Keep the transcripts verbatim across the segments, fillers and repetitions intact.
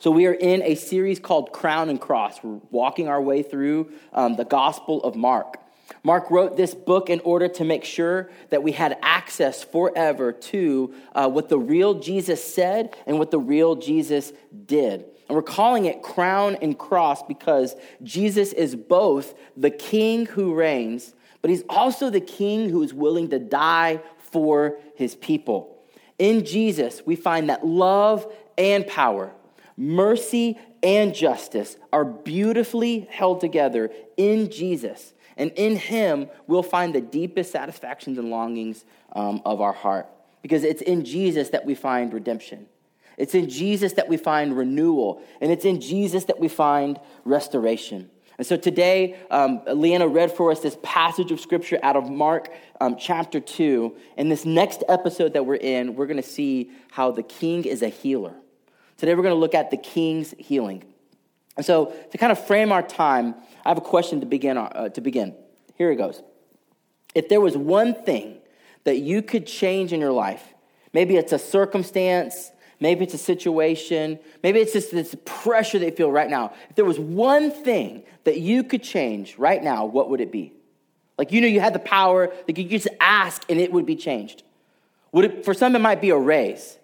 So we are in a series called Crown and Cross. We're walking our way through um, the Gospel of Mark. Mark wrote this book in order to make sure that we had access forever to uh, what the real Jesus said and what the real Jesus did. And we're calling it Crown and Cross because Jesus is both the king who reigns, but he's also the king who is willing to die for his people. In Jesus, we find that love and power, mercy and justice are beautifully held together in Jesus. And in him, we'll find the deepest satisfactions and longings um, of our heart. Because it's in Jesus that we find redemption. It's in Jesus that we find renewal. And it's in Jesus that we find restoration. And so today, um, Leanna read for us this passage of scripture out of Mark um, chapter two. In this next episode that we're in, we're going to see how the king is a healer. Today, we're going to look at the king's healing. And so to kind of frame our time, I have a question to begin. Uh, to begin. Here it goes. If there was one thing that you could change in your life, maybe it's a circumstance, maybe it's a situation, maybe it's just this pressure that you feel right now. If there was one thing that you could change right now, what would it be? Like, you know, you had the power, like you could just ask and it would be changed. Would it, for some, it might be a raise.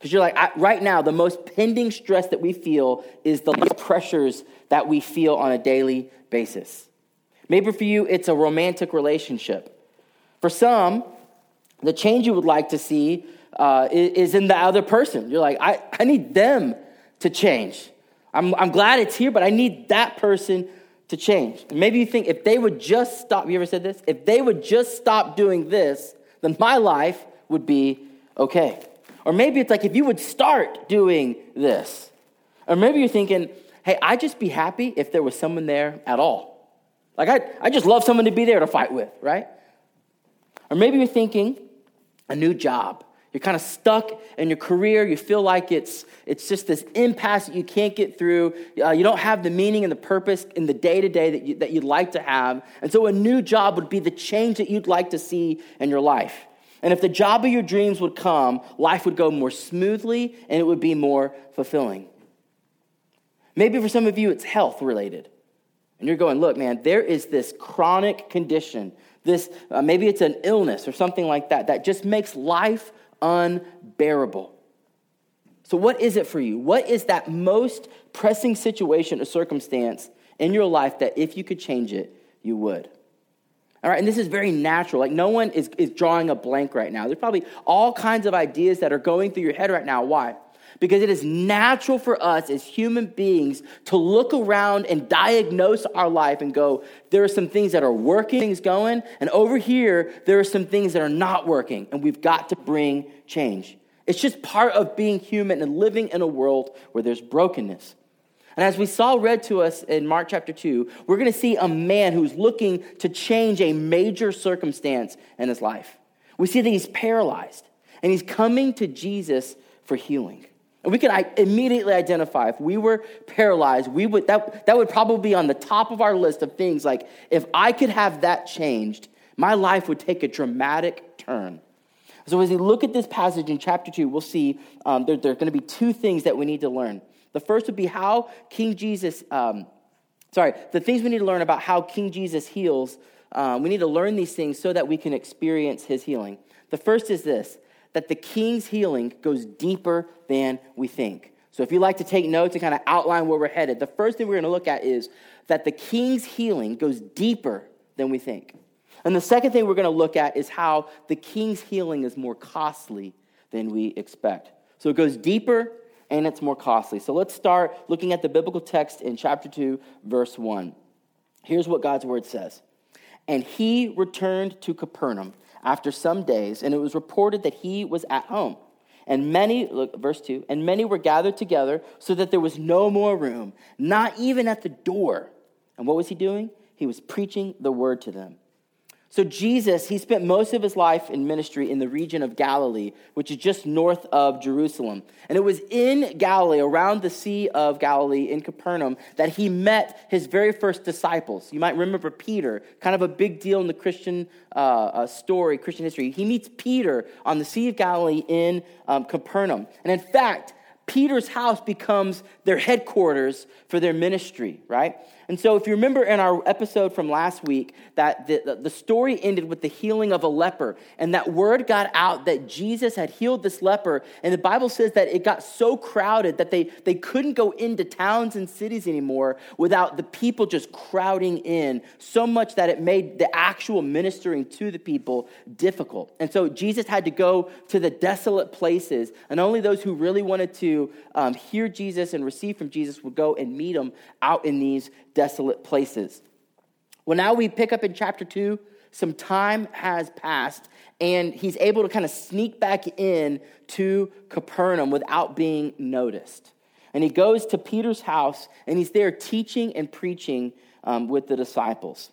Because you're like, I, right now, the most pending stress that we feel is the pressures that we feel on a daily basis. Maybe for you, it's a romantic relationship. For some, the change you would like to see uh, is in the other person. You're like, I, I need them to change. I'm, I'm glad it's here, but I need that person to change. And maybe you think, if they would just stop, you ever said this? If they would just stop doing this, then my life would be okay. Or maybe it's like, if you would start doing this. Or maybe you're thinking, hey, I'd just be happy if there was someone there at all. Like, I I just love someone to be there to fight with, right? Or maybe you're thinking, a new job. You're kind of stuck in your career. You feel like it's it's just this impasse that you can't get through. Uh, you don't have the meaning and the purpose in the day-to-day that, you, that you'd like to have. And so a new job would be the change that you'd like to see in your life. And if the job of your dreams would come, life would go more smoothly and it would be more fulfilling. Maybe for some of you, it's health related. And you're going, look, man, there is this chronic condition. This uh, maybe it's an illness or something like that that just makes life unbearable. So what is it for you? What is that most pressing situation or circumstance in your life that if you could change it, you would? All right, and this is very natural. Like, no one is, is drawing a blank right now. There's probably all kinds of ideas that are going through your head right now. Why? Because it is natural for us as human beings to look around and diagnose our life and go, there are some things that are working, things going, and over here, there are some things that are not working, and we've got to bring change. It's just part of being human and living in a world where there's brokenness. And as we saw read to us in Mark chapter two, we're going to see a man who's looking to change a major circumstance in his life. We see that he's paralyzed, and he's coming to Jesus for healing. And we can immediately identify, if we were paralyzed, we would that, that would probably be on the top of our list of things like, if I could have that changed, my life would take a dramatic turn. So as we look at this passage in chapter two, we'll see um, there, there are going to be two things that we need to learn. The first would be how King Jesus, um, sorry, the things we need to learn about how King Jesus heals. Uh, we need to learn these things so that we can experience his healing. The first is this, that the king's healing goes deeper than we think. So if you like to take notes and kind of outline where we're headed, the first thing we're going to look at is that the king's healing goes deeper than we think. And the second thing we're going to look at is how the king's healing is more costly than we expect. So it goes deeper and it's more costly. So let's start looking at the biblical text in chapter two, verse one. Here's what God's word says. And he returned to Capernaum after some days, and it was reported that he was at home. And many, look, verse two, and many were gathered together so that there was no more room, not even at the door. And what was he doing? He was preaching the word to them. So Jesus, he spent most of his life in ministry in the region of Galilee, which is just north of Jerusalem. And it was in Galilee, around the Sea of Galilee in Capernaum, that he met his very first disciples. You might remember Peter, kind of a big deal in the Christian uh, uh, story, Christian history. He meets Peter on the Sea of Galilee in um, Capernaum. And in fact, Peter's house becomes their headquarters for their ministry, right? And so if you remember in our episode from last week, that the, the story ended with the healing of a leper, and that word got out that Jesus had healed this leper, and the Bible says that it got so crowded that they, they couldn't go into towns and cities anymore without the people just crowding in, so much that it made the actual ministering to the people difficult. And so Jesus had to go to the desolate places, and only those who really wanted to um, hear Jesus and receive from Jesus would go and meet him out in these desolate places. Well, now we pick up in chapter two. Some time has passed, and he's able to kind of sneak back in to Capernaum without being noticed. And he goes to Peter's house, and he's there teaching and preaching um, with the disciples.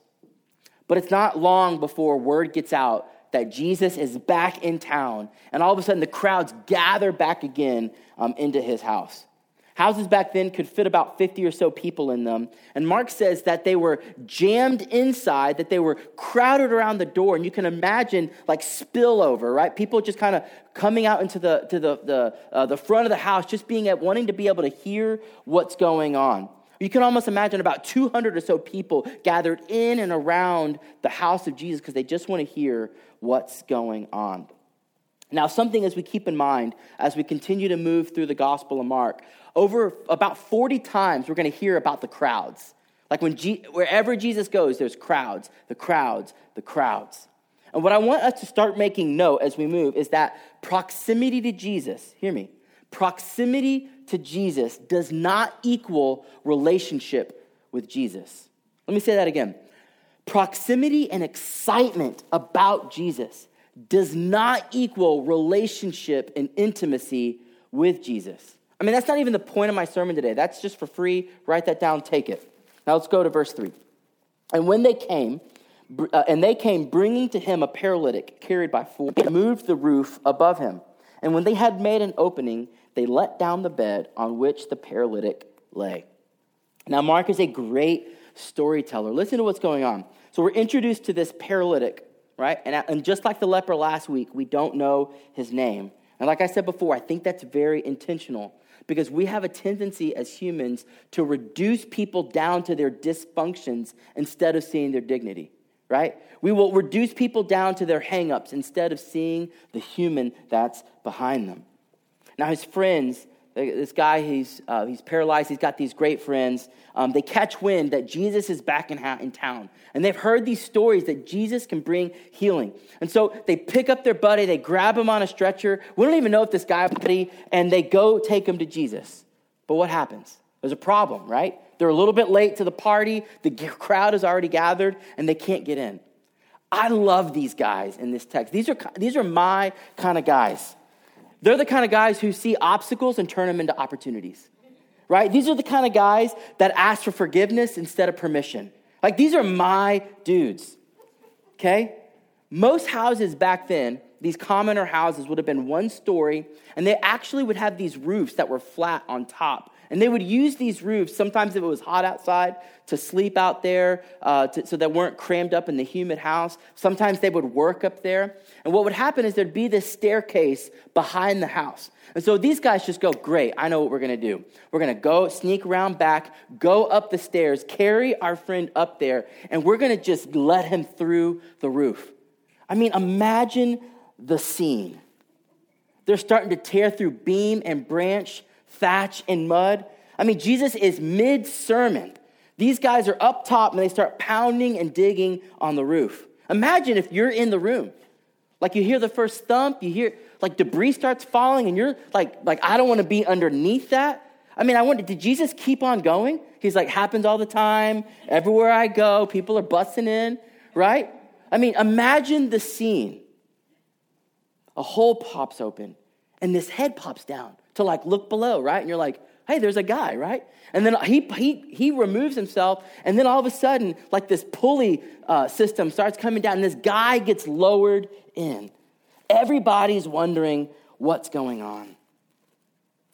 But it's not long before word gets out that Jesus is back in town, and all of a sudden the crowds gather back again um, into his house. Houses back then could fit about fifty or so people in them. And Mark says that they were jammed inside, that they were crowded around the door. And you can imagine like spillover, right? People just kind of coming out into the to the the, uh, the front of the house, just being at, wanting to be able to hear what's going on. You can almost imagine about two hundred or so people gathered in and around the house of Jesus because they just want to hear what's going on. Now, something as we keep in mind as we continue to move through the Gospel of Mark, over about forty times we're going to hear about the crowds. Like when G- wherever Jesus goes, there's crowds, the crowds, the crowds. And what I want us to start making note as we move is that proximity to Jesus, hear me, proximity to Jesus does not equal relationship with Jesus. Let me say that again. Proximity and excitement about Jesus does not equal relationship and intimacy with Jesus. I mean, that's not even the point of my sermon today. That's just for free. Write that down, take it. Now let's go to verse three. And when they came, uh, and they came bringing to him a paralytic carried by four, they moved the roof above him. And when they had made an opening, they let down the bed on which the paralytic lay. Now Mark is a great storyteller. Listen to what's going on. So we're introduced to this paralytic, right? And, and just like the leper last week, we don't know his name. And like I said before, I think that's very intentional because we have a tendency as humans to reduce people down to their dysfunctions instead of seeing their dignity, right? We will reduce people down to their hangups instead of seeing the human that's behind them. Now his friends, this guy, he's uh, he's paralyzed. He's got these great friends. Um, they catch wind that Jesus is back in, ha- in town. And they've heard these stories that Jesus can bring healing. And so they pick up their buddy. They grab him on a stretcher. We don't even know if this guy is buddy. And they go take him to Jesus. But what happens? There's a problem, right? They're a little bit late to the party. The crowd is already gathered, and they can't get in. I love these guys in this text. These are These are my kind of guys. They're the kind of guys who see obstacles and turn them into opportunities, right? These are the kind of guys that ask for forgiveness instead of permission. Like, these are my dudes, okay? Most houses back then, these commoner houses would have been one story, and they actually would have these roofs that were flat on top. And they would use these roofs, sometimes if it was hot outside, to sleep out there uh, to, so they weren't crammed up in the humid house. Sometimes they would work up there. And what would happen is there'd be this staircase behind the house. And so these guys just go, great, I know what we're going to do. We're going to go sneak around back, go up the stairs, carry our friend up there, and we're going to just let him through the roof. I mean, imagine the scene. They're starting to tear through beam and branch, thatch and mud. I mean, Jesus is mid-sermon. These guys are up top and they start pounding and digging on the roof. Imagine if you're in the room. Like, you hear the first thump, you hear like debris starts falling, and you're like, like I don't want to be underneath that. I mean, I wonder, did Jesus keep on going? He's like, happens all the time. Everywhere I go, people are busting in, right? I mean, imagine the scene. A hole pops open and this head pops down to like look below, right? And you're like, hey, there's a guy, right? And then he he he removes himself, and then all of a sudden, like this pulley uh, system starts coming down, and this guy gets lowered in. Everybody's wondering what's going on.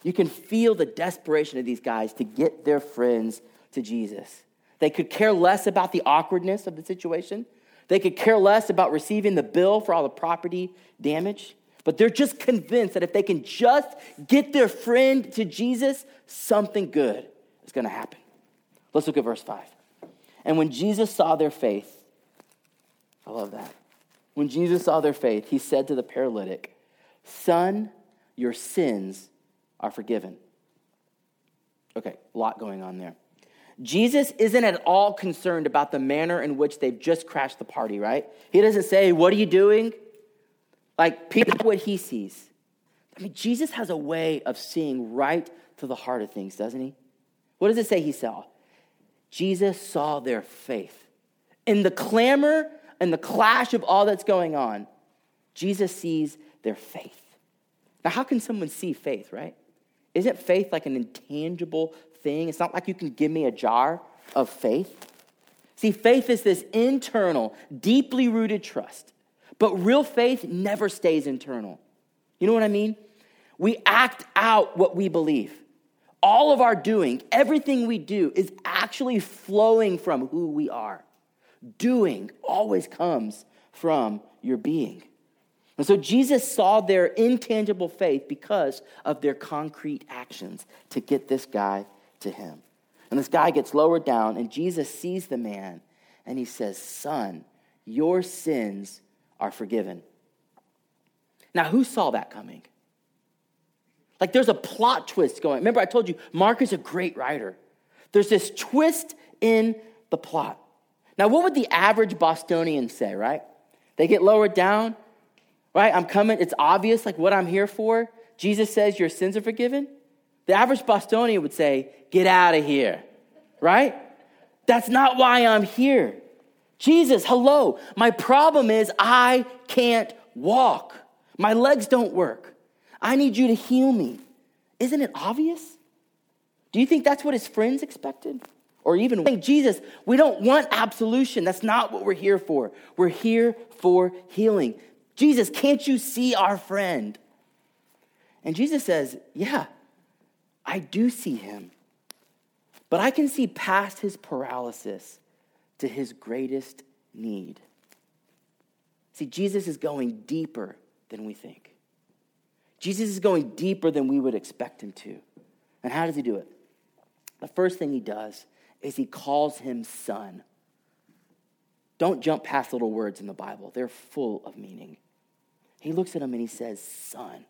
You can feel the desperation of these guys to get their friends to Jesus. They could care less about the awkwardness of the situation. They could care less about receiving the bill for all the property damage. But they're just convinced that if they can just get their friend to Jesus, something good is going to happen. Let's look at verse five. And when Jesus saw their faith, I love that. When Jesus saw their faith, he said to the paralytic, "Son, your sins are forgiven." Okay, a lot going on there. Jesus isn't at all concerned about the manner in which they've just crashed the party, right? He doesn't say, "What are you doing?" Like, Peter, what he sees. I mean, Jesus has a way of seeing right to the heart of things, doesn't he? What does it say he saw? Jesus saw their faith. In the clamor and the clash of all that's going on, Jesus sees their faith. Now, how can someone see faith, right? Isn't faith like an intangible thing? It's not like you can give me a jar of faith. See, faith is this internal, deeply rooted trust. But real faith never stays internal. You know what I mean? We act out what we believe. All of our doing, everything we do is actually flowing from who we are. Doing always comes from your being. And so Jesus saw their intangible faith because of their concrete actions to get this guy to him. And this guy gets lowered down, and Jesus sees the man, and he says, "Son, your sins are forgiven." Now, who saw that coming? Like, there's a plot twist going. Remember, I told you, Mark is a great writer. There's this twist in the plot. Now, what would the average Bostonian say, right? They get lowered down, right? I'm coming. It's obvious, like, what I'm here for. Jesus says, "Your sins are forgiven." The average Bostonian would say, "Get out of here," right? That's not why I'm here. Jesus, hello. My problem is I can't walk. My legs don't work. I need you to heal me. Isn't it obvious? Do you think that's what his friends expected? Or even think, Jesus, we don't want absolution. That's not what we're here for. We're here for healing. Jesus, can't you see our friend? And Jesus says, yeah, I do see him, but I can see past his paralysis to his greatest need. See, Jesus is going deeper than we think. Jesus is going deeper than we would expect him to. And how does he do it? The first thing he does is he calls him son. Don't jump past little words in the Bible. They're full of meaning. He looks at him and he says, "Son."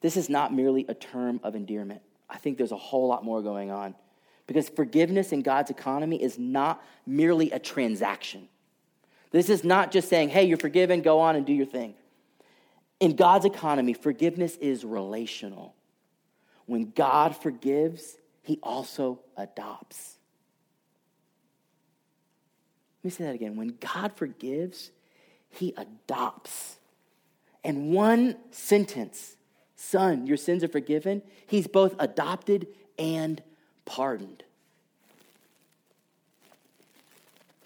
This is not merely a term of endearment. I think there's a whole lot more going on, because forgiveness in God's economy is not merely a transaction. This is not just saying, hey, you're forgiven, go on and do your thing. In God's economy, forgiveness is relational. When God forgives, he also adopts. Let me say that again. When God forgives, he adopts. And one sentence, "Son, your sins are forgiven," he's both adopted and pardoned.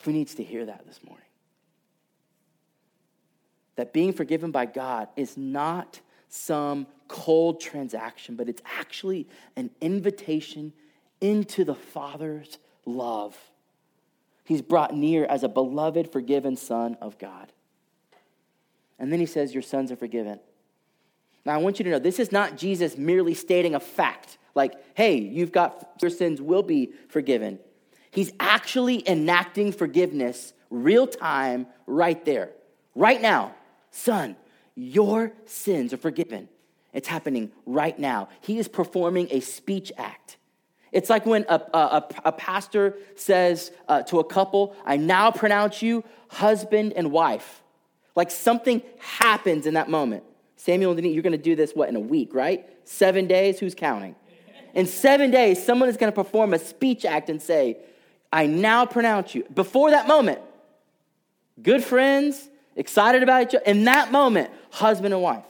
Who needs to hear that this morning? That being forgiven by God is not some cold transaction, but it's actually an invitation into the Father's love. He's brought near as a beloved, forgiven son of God. And then he says, "Your sins are forgiven." Now, I want you to know, this is not Jesus merely stating a fact, like, hey, you've got, your sins will be forgiven. He's actually enacting forgiveness real time, right there, right now. "Son, your sins are forgiven." It's happening right now. He is performing a speech act. It's like when a, a, a, a pastor says uh, to a couple, "I now pronounce you husband and wife." Like, something happens in that moment. Samuel and Denise, you're going to do this, what, in a week, right? Seven days, who's counting? In seven days, someone is going to perform a speech act and say, "I now pronounce you." Before that moment, good friends, excited about each other. In that moment, husband and wife.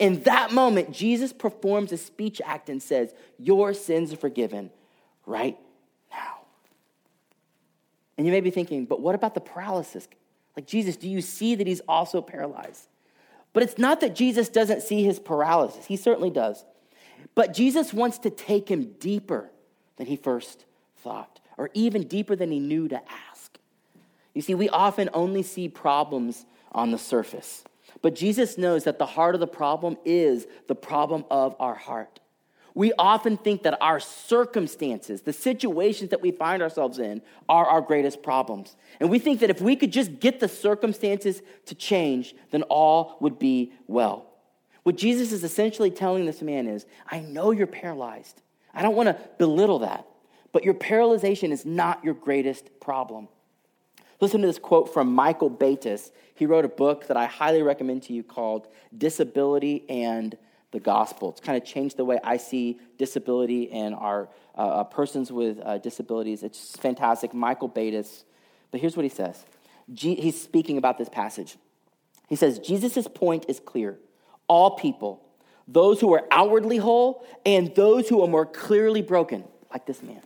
In that moment, Jesus performs a speech act and says, "Your sins are forgiven right now." And you may be thinking, but what about the paralysis? Like, Jesus, do you see that he's also paralyzed? But it's not that Jesus doesn't see his paralysis. He certainly does. But Jesus wants to take him deeper than he first thought, or even deeper than he knew to ask. You see, we often only see problems on the surface. But Jesus knows that the heart of the problem is the problem of our heart. We often think that our circumstances, the situations that we find ourselves in, are our greatest problems. And we think that if we could just get the circumstances to change, then all would be well. What Jesus is essentially telling this man is, I know you're paralyzed. I don't want to belittle that, but your paralyzation is not your greatest problem. Listen to this quote from Michael Batis. He wrote a book that I highly recommend to you called Disability and the Gospel. It's kind of changed the way I see disability and our uh, persons with uh, disabilities. It's just fantastic. Michael Batis. But here's what he says. G- he's speaking about this passage. He says, Jesus' point is clear. All people, those who are outwardly whole and those who are more clearly broken, like this man,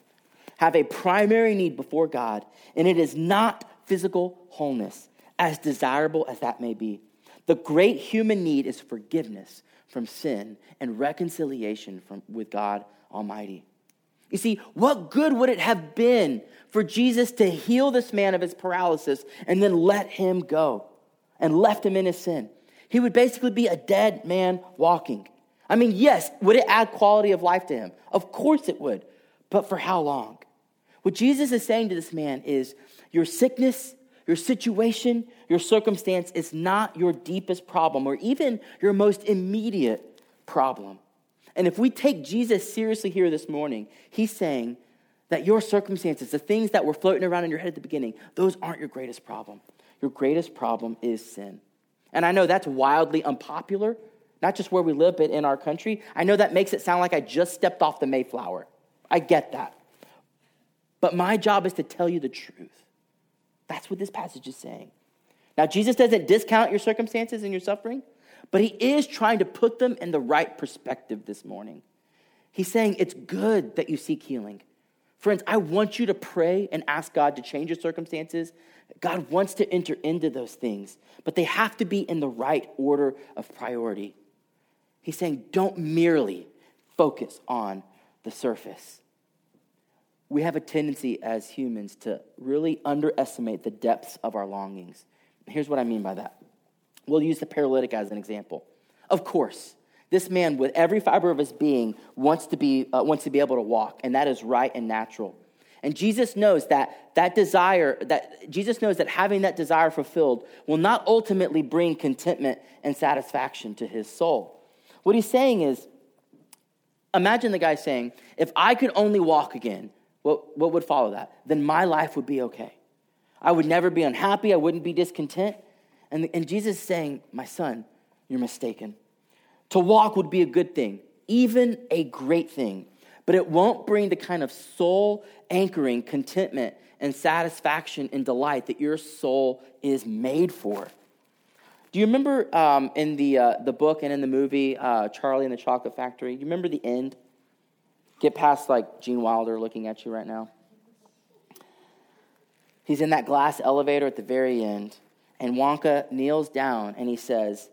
have a primary need before God, and it is not physical wholeness, as desirable as that may be. The great human need is forgiveness from sin and reconciliation from, with God Almighty. You see, what good would it have been for Jesus to heal this man of his paralysis and then let him go and left him in his sin? He would basically be a dead man walking. I mean, yes, would it add quality of life to him? Of course it would, but for how long? What Jesus is saying to this man is, your sickness, your situation, your circumstance is not your deepest problem or even your most immediate problem. And if we take Jesus seriously here this morning, he's saying that your circumstances, the things that were floating around in your head at the beginning, those aren't your greatest problem. Your greatest problem is sin. And I know that's wildly unpopular, not just where we live, but in our country. I know that makes it sound like I just stepped off the Mayflower. I get that. But my job is to tell you the truth. That's what this passage is saying. Now, Jesus doesn't discount your circumstances and your suffering, but he is trying to put them in the right perspective this morning. He's saying it's good that you seek healing. Friends, I want you to pray and ask God to change your circumstances. God wants to enter into those things, but they have to be in the right order of priority. He's saying don't merely focus on the surface. We have a tendency as humans to really underestimate the depths of our longings. Here's what I mean by that. We'll use the paralytic as an example. Of course, this man, with every fiber of his being, wants to be uh, wants to be able to walk, and that is right and natural. And Jesus knows that that desire that Jesus knows that having that desire fulfilled will not ultimately bring contentment and satisfaction to his soul. What he's saying is, imagine the guy saying, "If I could only walk again, what what would follow that? Then my life would be okay. I would never be unhappy. I wouldn't be discontent." And and Jesus is saying, "My son, you're mistaken." To walk would be a good thing, even a great thing, but it won't bring the kind of soul-anchoring contentment and satisfaction and delight that your soul is made for. Do you remember um, in the uh, the book and in the movie uh, Charlie and the Chocolate Factory, you remember the end? Get past like Gene Wilder looking at you right now. He's in that glass elevator at the very end, and Wonka kneels down and he says,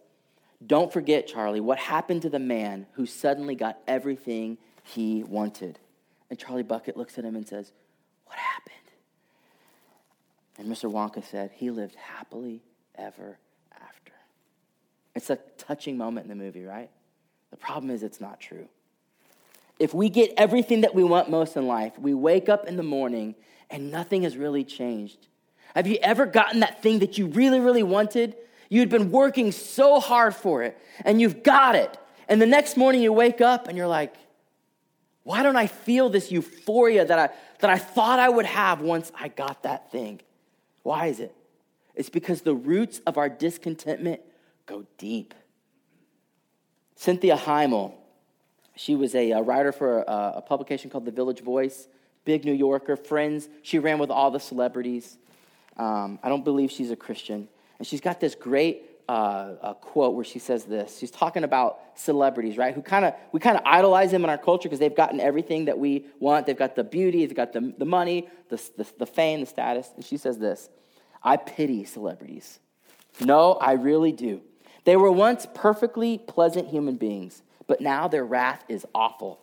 "Don't forget, Charlie, what happened to the man who suddenly got everything he wanted." And Charlie Bucket looks at him and says, "What happened?" And Mister Wonka said, "He lived happily ever after." It's a touching moment in the movie, right? The problem is it's not true. If we get everything that we want most in life, we wake up in the morning and nothing has really changed. Have you ever gotten that thing that you really, really wanted? You'd been working so hard for it, and you've got it. And the next morning you wake up and you're like, why don't I feel this euphoria that I that I thought I would have once I got that thing? Why is it? It's because the roots of our discontentment go deep. Cynthia Heimel, she was a, a writer for a, a publication called The Village Voice, big New Yorker, Friends. She ran with all the celebrities. Um, I don't believe she's a Christian. And she's got this great uh, uh, quote where she says this. She's talking about celebrities, right? Who kind of we kind of idolize them in our culture because they've gotten everything that we want. They've got the beauty, they've got the the money, the, the the fame, the status. And she says this: "I pity celebrities. No, I really do. They were once perfectly pleasant human beings, but now their wrath is awful.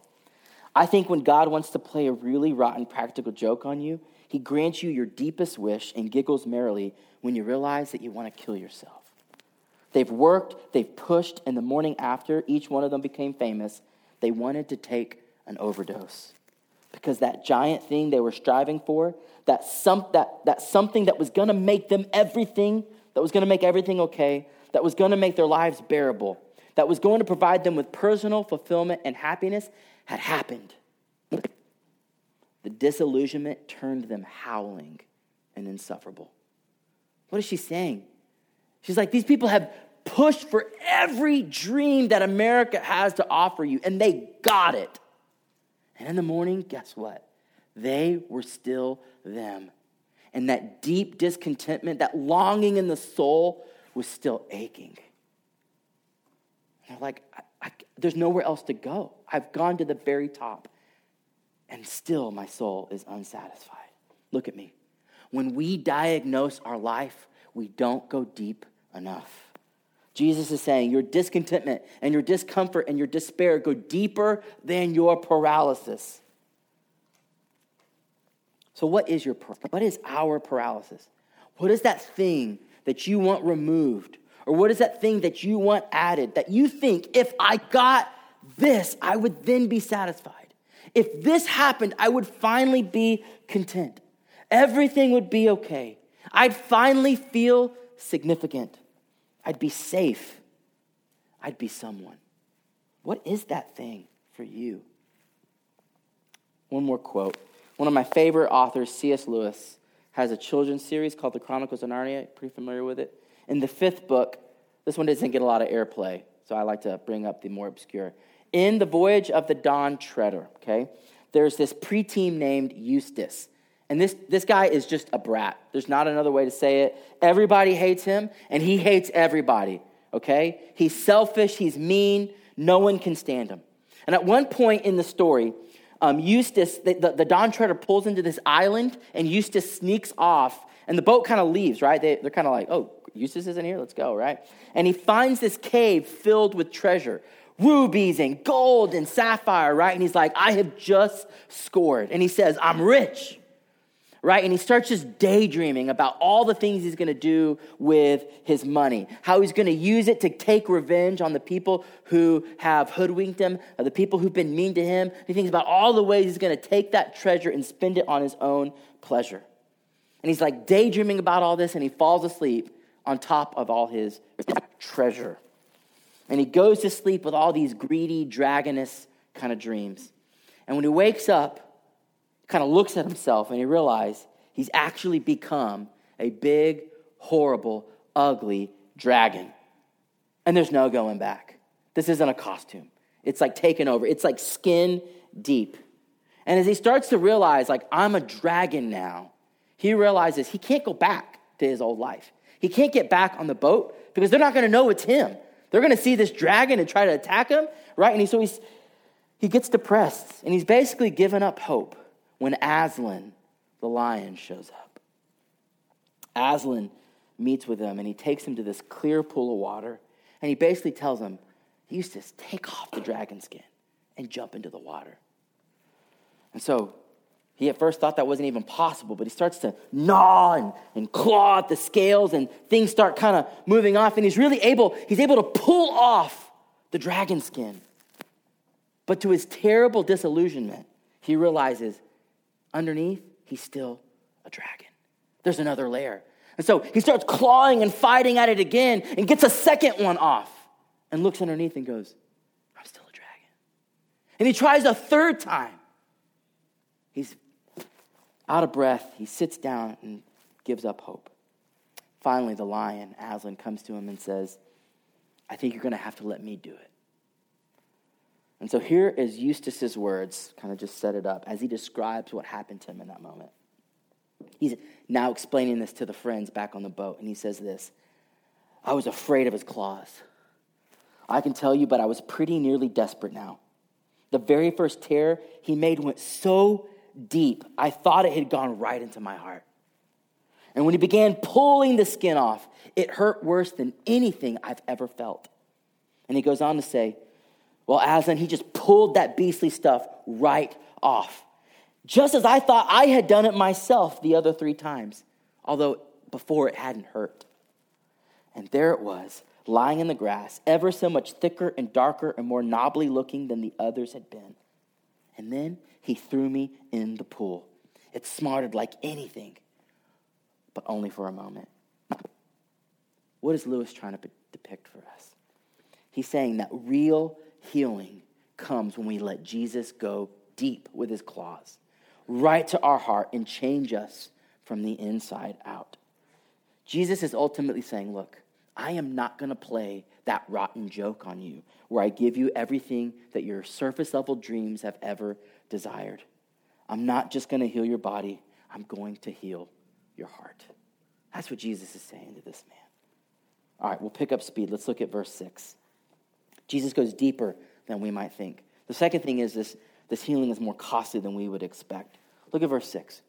I think when God wants to play a really rotten practical joke on you, he grants you your deepest wish and giggles merrily when you realize that you want to kill yourself." They've worked, they've pushed, and the morning after each one of them became famous, they wanted to take an overdose. Because that giant thing they were striving for, that some, that, that something that was going to make them everything, that was going to make everything okay, that was going to make their lives bearable, that was going to provide them with personal fulfillment and happiness, had happened. The disillusionment turned them howling and insufferable. What is she saying? She's like, these people have pushed for every dream that America has to offer you, and they got it. And in the morning, guess what? They were still them. And that deep discontentment, that longing in the soul was still aching. And they're like, I, I, there's nowhere else to go. I've gone to the very top, and still my soul is unsatisfied. Look at me. When we diagnose our life, we don't go deep enough. Jesus is saying your discontentment and your discomfort and your despair go deeper than your paralysis. So what is your what is our paralysis? What is that thing that you want removed? Or what is that thing that you want added that you think, if I got this, I would then be satisfied? If this happened, I would finally be content. Everything would be okay. I'd finally feel significant. I'd be safe. I'd be someone. What is that thing for you? One more quote. One of my favorite authors, C S. Lewis, has a children's series called The Chronicles of Narnia. Pretty familiar with it. In the fifth book, this one doesn't get a lot of airplay, so I like to bring up the more obscure. In The Voyage of the Dawn Treader, okay, there's this preteen named Eustace. And this, this guy is just a brat. There's not another way to say it. Everybody hates him, and he hates everybody, okay? He's selfish. He's mean. No one can stand him. And at one point in the story, um, Eustace, the, the, the Dawn Treader pulls into this island, and Eustace sneaks off, and the boat kind of leaves, right? They, they're kind of like, oh, Eustace isn't here? Let's go, right? And he finds this cave filled with treasure, rubies and gold and sapphire, right? And he's like, I have just scored. And he says, I'm rich. Right? And he starts just daydreaming about all the things he's going to do with his money, how he's going to use it to take revenge on the people who have hoodwinked him, the people who've been mean to him. He thinks about all the ways he's going to take that treasure and spend it on his own pleasure. And he's like daydreaming about all this, and he falls asleep on top of all his treasure. And he goes to sleep with all these greedy, dragonous kind of dreams. And when he wakes up, kind of looks at himself, and he realizes he's actually become a big, horrible, ugly dragon. And there's no going back. This isn't a costume. It's like taken over. It's like skin deep. And as he starts to realize, like, I'm a dragon now, he realizes he can't go back to his old life. He can't get back on the boat because they're not going to know it's him. They're going to see this dragon and try to attack him, right? And he, so he's, he gets depressed, and he's basically given up hope. When Aslan, the lion, shows up. Aslan meets with him, and he takes him to this clear pool of water, and he basically tells him, Eustace, take off the dragon skin and jump into the water. And so he at first thought that wasn't even possible, but he starts to gnaw and, and claw at the scales, and things start kind of moving off, and he's really able, he's able to pull off the dragon skin. But to his terrible disillusionment, he realizes, underneath, he's still a dragon. There's another layer. And so he starts clawing and fighting at it again and gets a second one off and looks underneath and goes, I'm still a dragon. And he tries a third time. He's out of breath. He sits down and gives up hope. Finally, the lion, Aslan, comes to him and says, I think you're going to have to let me do it. And so here is Eustace's words, kind of just set it up, as he describes what happened to him in that moment. He's now explaining this to the friends back on the boat, and he says this, I was afraid of his claws. I can tell you, but I was pretty nearly desperate now. The very first tear he made went so deep, I thought it had gone right into my heart. And when he began pulling the skin off, it hurt worse than anything I've ever felt. And he goes on to say, well, Aslan, he just pulled that beastly stuff right off. Just as I thought I had done it myself the other three times, although before it hadn't hurt. And there it was, lying in the grass, ever so much thicker and darker and more knobbly looking than the others had been. And then he threw me in the pool. It smarted like anything, but only for a moment. What is Lewis trying to depict for us? He's saying that real healing comes when we let Jesus go deep with his claws, right to our heart, and change us from the inside out. Jesus is ultimately saying, look, I am not going to play that rotten joke on you where I give you everything that your surface-level dreams have ever desired. I'm not just going to heal your body. I'm going to heal your heart. That's what Jesus is saying to this man. All right, we'll pick up speed. Let's look at verse six. Jesus goes deeper than we might think. The second thing is this, this healing is more costly than we would expect. Look at verse six.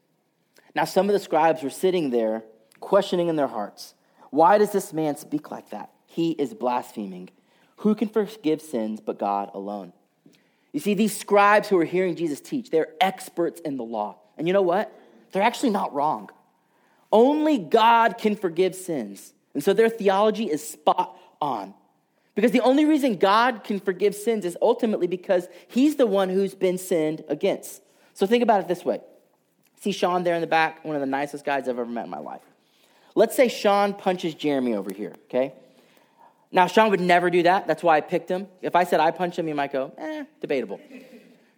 Now some of the scribes were sitting there questioning in their hearts, why does this man speak like that? He is blaspheming. Who can forgive sins but God alone? You see, these scribes who are hearing Jesus teach, they're experts in the law. And you know what? They're actually not wrong. Only God can forgive sins. And so their theology is spot on. Because the only reason God can forgive sins is ultimately because he's the one who's been sinned against. So think about it this way. See Sean there in the back, one of the nicest guys I've ever met in my life. Let's say Sean punches Jeremy over here, okay? Now, Sean would never do that. That's why I picked him. If I said I punch him, you might go, eh, debatable.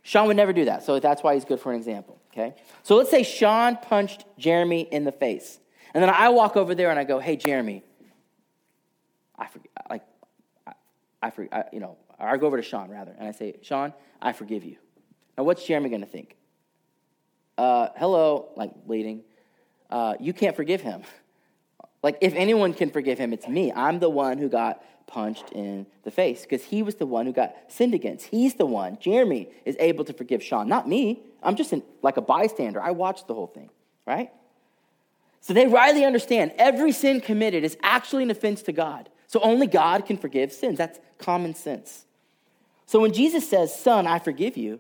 Sean would never do that, so that's why he's good for an example, okay? So let's say Sean punched Jeremy in the face. And then I walk over there and I go, hey, Jeremy, I forget, like, I, I, I you know, or I go over to Sean, rather, and I say, Sean, I forgive you. Now, what's Jeremy going to think? Uh, hello, like, bleeding. Uh, you can't forgive him. Like, if anyone can forgive him, it's me. I'm the one who got punched in the face because he was the one who got sinned against. He's the one. Jeremy is able to forgive Sean, not me. I'm just in, like a bystander. I watched the whole thing, right? So they rightly understand every sin committed is actually an offense to God. So only God can forgive sins. That's common sense. So when Jesus says, son, I forgive you,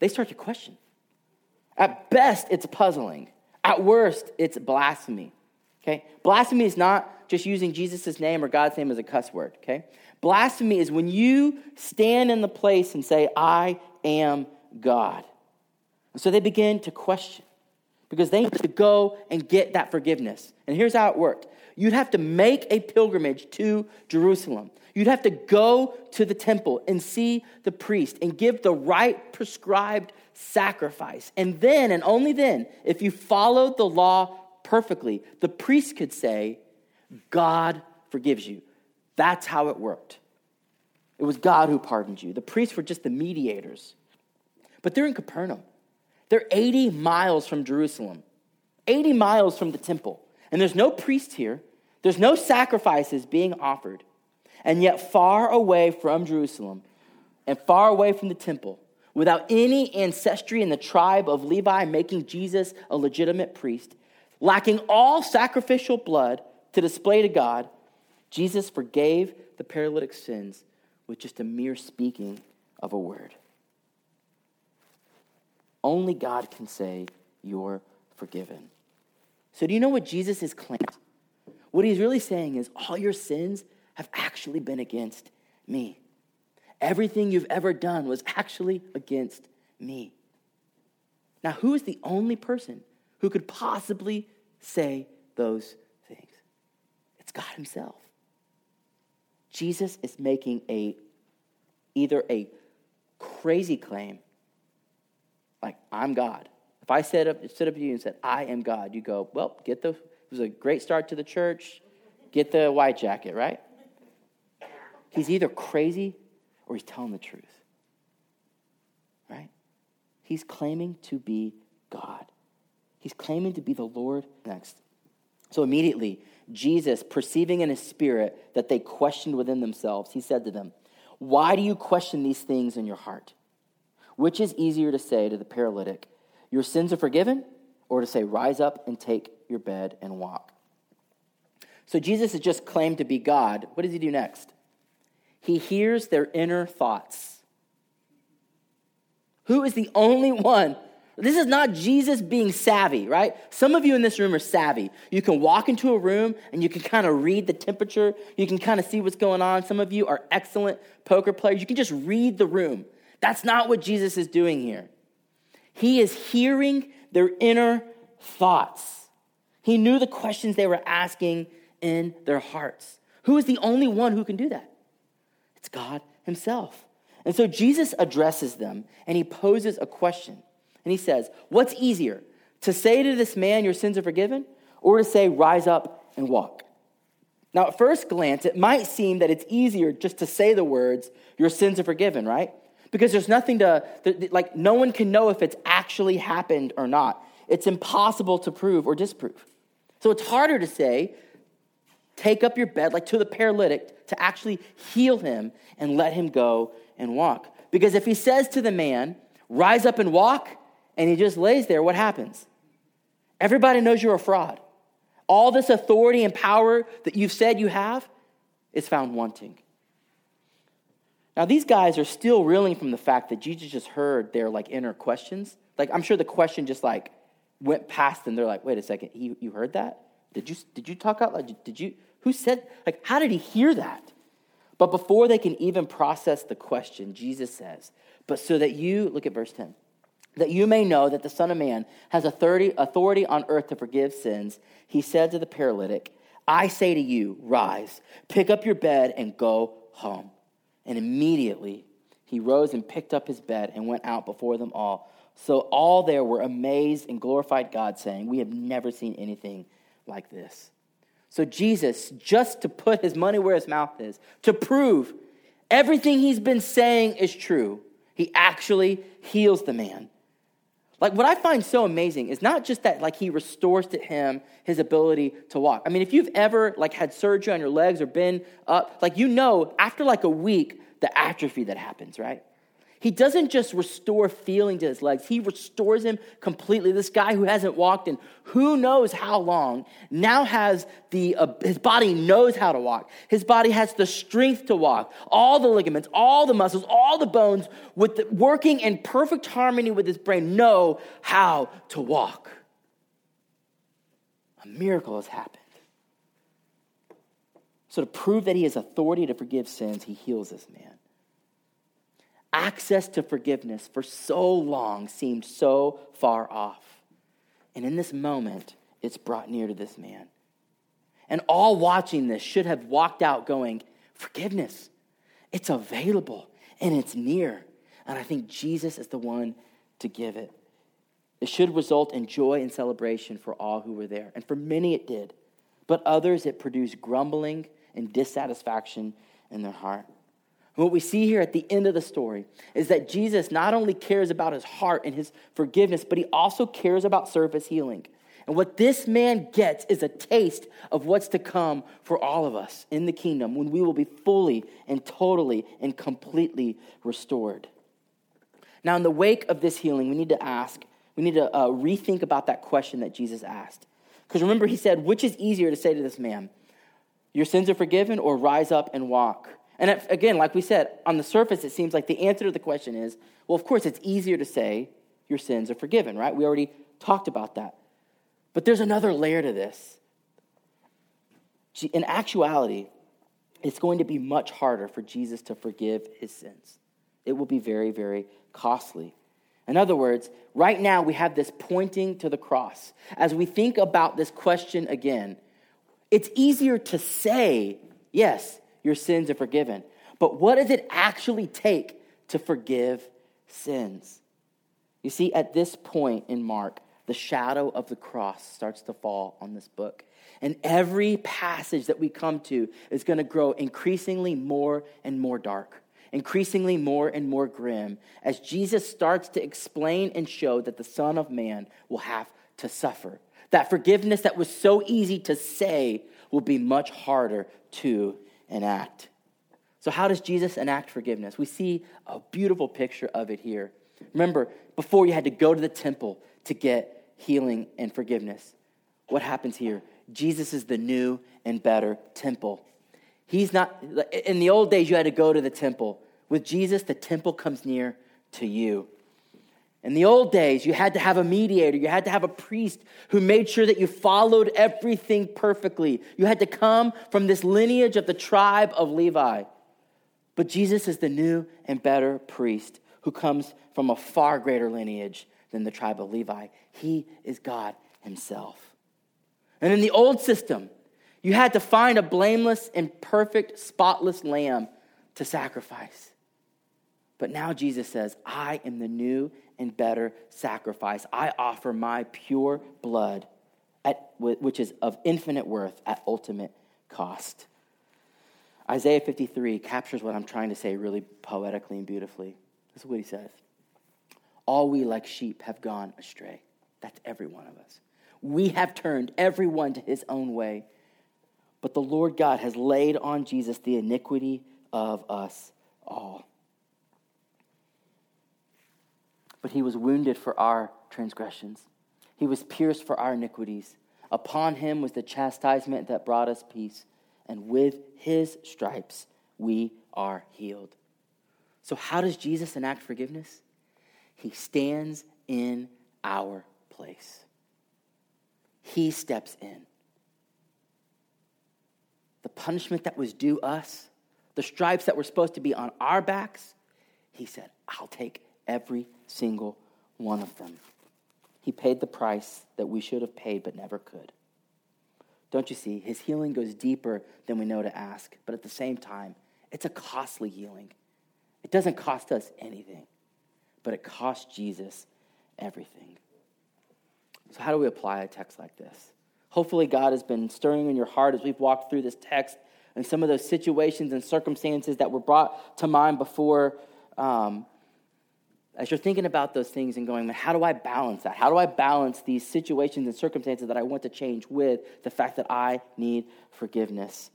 they start to question. At best, it's puzzling. At worst, it's blasphemy. Okay, blasphemy is not just using Jesus' name or God's name as a cuss word, okay? Blasphemy is when you stand in the place and say, I am God. And so they begin to question because they need to go and get that forgiveness. And here's how it worked. You'd have to make a pilgrimage to Jerusalem. You'd have to go to the temple and see the priest and give the right prescribed sacrifice. And then, and only then, if you followed the law perfectly, the priest could say, God forgives you. That's how it worked. It was God who pardoned you. The priests were just the mediators. But they're in Capernaum. They're eighty miles from Jerusalem, eighty miles from the temple. And there's no priest here. There's no sacrifices being offered. And yet far away from Jerusalem and far away from the temple, without any ancestry in the tribe of Levi making Jesus a legitimate priest, lacking all sacrificial blood to display to God, Jesus forgave the paralytic's sins with just a mere speaking of a word. Only God can say, you're forgiven. So do you know what Jesus is claiming? What he's really saying is, all your sins have actually been against me. Everything you've ever done was actually against me. Now, who is the only person who could possibly say those things? It's God himself. Jesus is making a either a crazy claim, like, I'm God. If I stood up, stood up to you and said, I am God, you go, well, get the, it was a great start to the church, get the white jacket, right? He's either crazy or he's telling the truth, right? He's claiming to be God. He's claiming to be the Lord next. So immediately, Jesus, perceiving in his spirit that they questioned within themselves, he said to them, why do you question these things in your heart? Which is easier to say to the paralytic, your sins are forgiven, or to say, rise up and take your bed and walk? So Jesus has just claimed to be God. What does he do next? He hears their inner thoughts. Who is the only one This is not Jesus being savvy, right? Some of you in this room are savvy. You can walk into a room and you can kind of read the temperature. You can kind of see what's going on. Some of you are excellent poker players. You can just read the room. That's not what Jesus is doing here. He is hearing their inner thoughts. He knew the questions they were asking in their hearts. Who is the only one who can do that? It's God himself. And so Jesus addresses them and he poses a question. And he says, what's easier, to say to this man, your sins are forgiven, or to say, rise up and walk? Now, at first glance, it might seem that it's easier just to say the words, your sins are forgiven, right? Because there's nothing to, like, no one can know if it's actually happened or not. It's impossible to prove or disprove. So it's harder to say, take up your bed, like to the paralytic, to actually heal him and let him go and walk. Because if he says to the man, rise up and walk, and he just lays there, what happens? Everybody knows you're a fraud. All this authority and power that you've said you have is found wanting. Now, these guys are still reeling from the fact that Jesus just heard their, like, inner questions. Like, I'm sure the question just, like, went past them. They're like, wait a second, you, you heard that? Did you did you talk out loud? Did you, who said, like, how did he hear that? But before they can even process the question, Jesus says, but so that you, look at verse ten, that you may know that the Son of Man has authority on earth to forgive sins, he said to the paralytic, I say to you, rise, pick up your bed and go home. And immediately he rose and picked up his bed and went out before them all. So all there were amazed and glorified God, saying, we have never seen anything like this. So Jesus, just to put his money where his mouth is, to prove everything he's been saying is true, he actually heals the man. Like, what I find so amazing is not just that, like, he restores to him his ability to walk. I mean, if you've ever, like, had surgery on your legs or been up, like, you know, after, like, a week, the atrophy that happens, right? He doesn't just restore feeling to his legs. He restores him completely. This guy who hasn't walked in who knows how long now has the, uh, his body knows how to walk. His body has the strength to walk. All the ligaments, all the muscles, all the bones, with the, working in perfect harmony with his brain, know how to walk. A miracle has happened. So to prove that he has authority to forgive sins, he heals this man. Access to forgiveness for so long seemed so far off. And in this moment, it's brought near to this man. And all watching this should have walked out going, forgiveness, it's available and it's near. And I think Jesus is the one to give it. It should result in joy and celebration for all who were there. And for many it did. But others, it produced grumbling and dissatisfaction in their heart. What we see here at the end of the story is that Jesus not only cares about his heart and his forgiveness, but he also cares about surface healing. And what this man gets is a taste of what's to come for all of us in the kingdom when we will be fully and totally and completely restored. Now, in the wake of this healing, we need to ask, we need to uh, rethink about that question that Jesus asked. Because remember, he said, which is easier to say to this man, your sins are forgiven, or rise up and walk? And again, like we said, on the surface, it seems like the answer to the question is, well, of course, it's easier to say your sins are forgiven, right? We already talked about that. But there's another layer to this. In actuality, it's going to be much harder for Jesus to forgive his sins. It will be very, very costly. In other words, right now, we have this pointing to the cross. As we think about this question again, it's easier to say, yes, your sins are forgiven. But what does it actually take to forgive sins? You see, at this point in Mark, the shadow of the cross starts to fall on this book. And every passage that we come to is going to grow increasingly more and more dark, increasingly more and more grim, as Jesus starts to explain and show that the Son of Man will have to suffer. That forgiveness that was so easy to say will be much harder to enact. So how does Jesus enact forgiveness? We see a beautiful picture of it here. Remember, before you had to go to the temple to get healing and forgiveness. What happens here? Jesus is the new and better temple. He's not, in the old days you had to go to the temple. With Jesus, the temple comes near to you. In the old days, you had to have a mediator. You had to have a priest who made sure that you followed everything perfectly. You had to come from this lineage of the tribe of Levi. But Jesus is the new and better priest who comes from a far greater lineage than the tribe of Levi. He is God himself. And in the old system, you had to find a blameless and perfect, spotless lamb to sacrifice. But now Jesus says, I am the new and better sacrifice. I offer my pure blood, at, which is of infinite worth at ultimate cost. Isaiah fifty-three captures what I'm trying to say really poetically and beautifully. This is what he says. All we like sheep have gone astray. That's every one of us. We have turned everyone to his own way. But the Lord God has laid on Jesus the iniquity of us all. But he was wounded for our transgressions. He was pierced for our iniquities. Upon him was the chastisement that brought us peace, and with his stripes we are healed. So how does Jesus enact forgiveness? He stands in our place. He steps in. The punishment that was due us, the stripes that were supposed to be on our backs, he said, I'll take every single one of them. He paid the price that we should have paid but never could. Don't you see? His healing goes deeper than we know to ask, but at the same time, it's a costly healing. It doesn't cost us anything, but it cost Jesus everything. So how do we apply a text like this? Hopefully God has been stirring in your heart as we've walked through this text and some of those situations and circumstances that were brought to mind before. Um, As you're thinking about those things and going, how do I balance that? How do I balance these situations and circumstances that I want to change with the fact that I need forgiveness?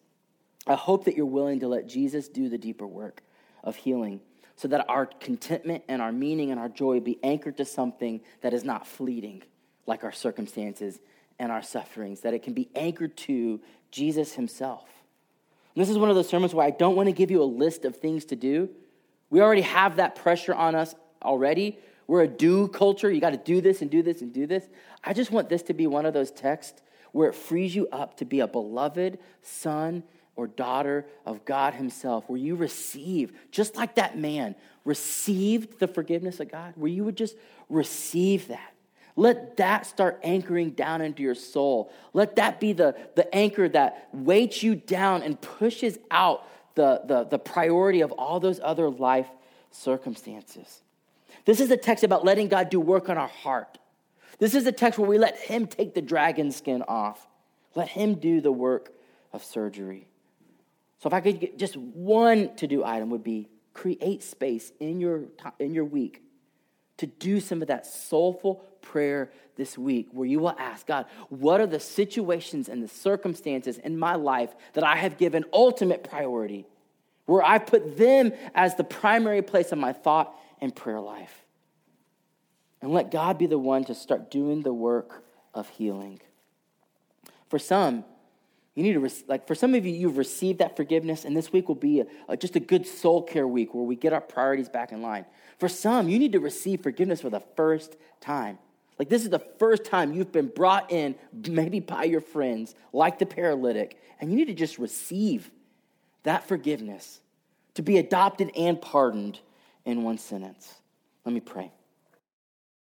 I hope that you're willing to let Jesus do the deeper work of healing so that our contentment and our meaning and our joy be anchored to something that is not fleeting, like our circumstances and our sufferings, that it can be anchored to Jesus himself. And this is one of those sermons where I don't want to give you a list of things to do. We already have that pressure on us already. We're a do culture. You got to do this and do this and do this. I just want this to be one of those texts where it frees you up to be a beloved son or daughter of God himself, where you receive, just like that man received the forgiveness of God, where you would just receive that. Let that start anchoring down into your soul. Let that be the, the anchor that weights you down and pushes out the, the, the priority of all those other life circumstances. This is a text about letting God do work on our heart. This is a text where we let him take the dragon skin off. Let him do the work of surgery. So if I could get just one to-do item would be create space in your in your week to do some of that soulful prayer this week where you will ask, God, what are the situations and the circumstances in my life that I have given ultimate priority, where I put them as the primary place of my thought and prayer life? And let God be the one to start doing the work of healing. For some, you need to re- like for some of you, you've received that forgiveness, and this week will be a, a, just a good soul care week where we get our priorities back in line. For some, you need to receive forgiveness for the first time. Like this is the first time you've been brought in, maybe by your friends, like the paralytic, and you need to just receive that forgiveness to be adopted and pardoned in one sentence. Let me pray.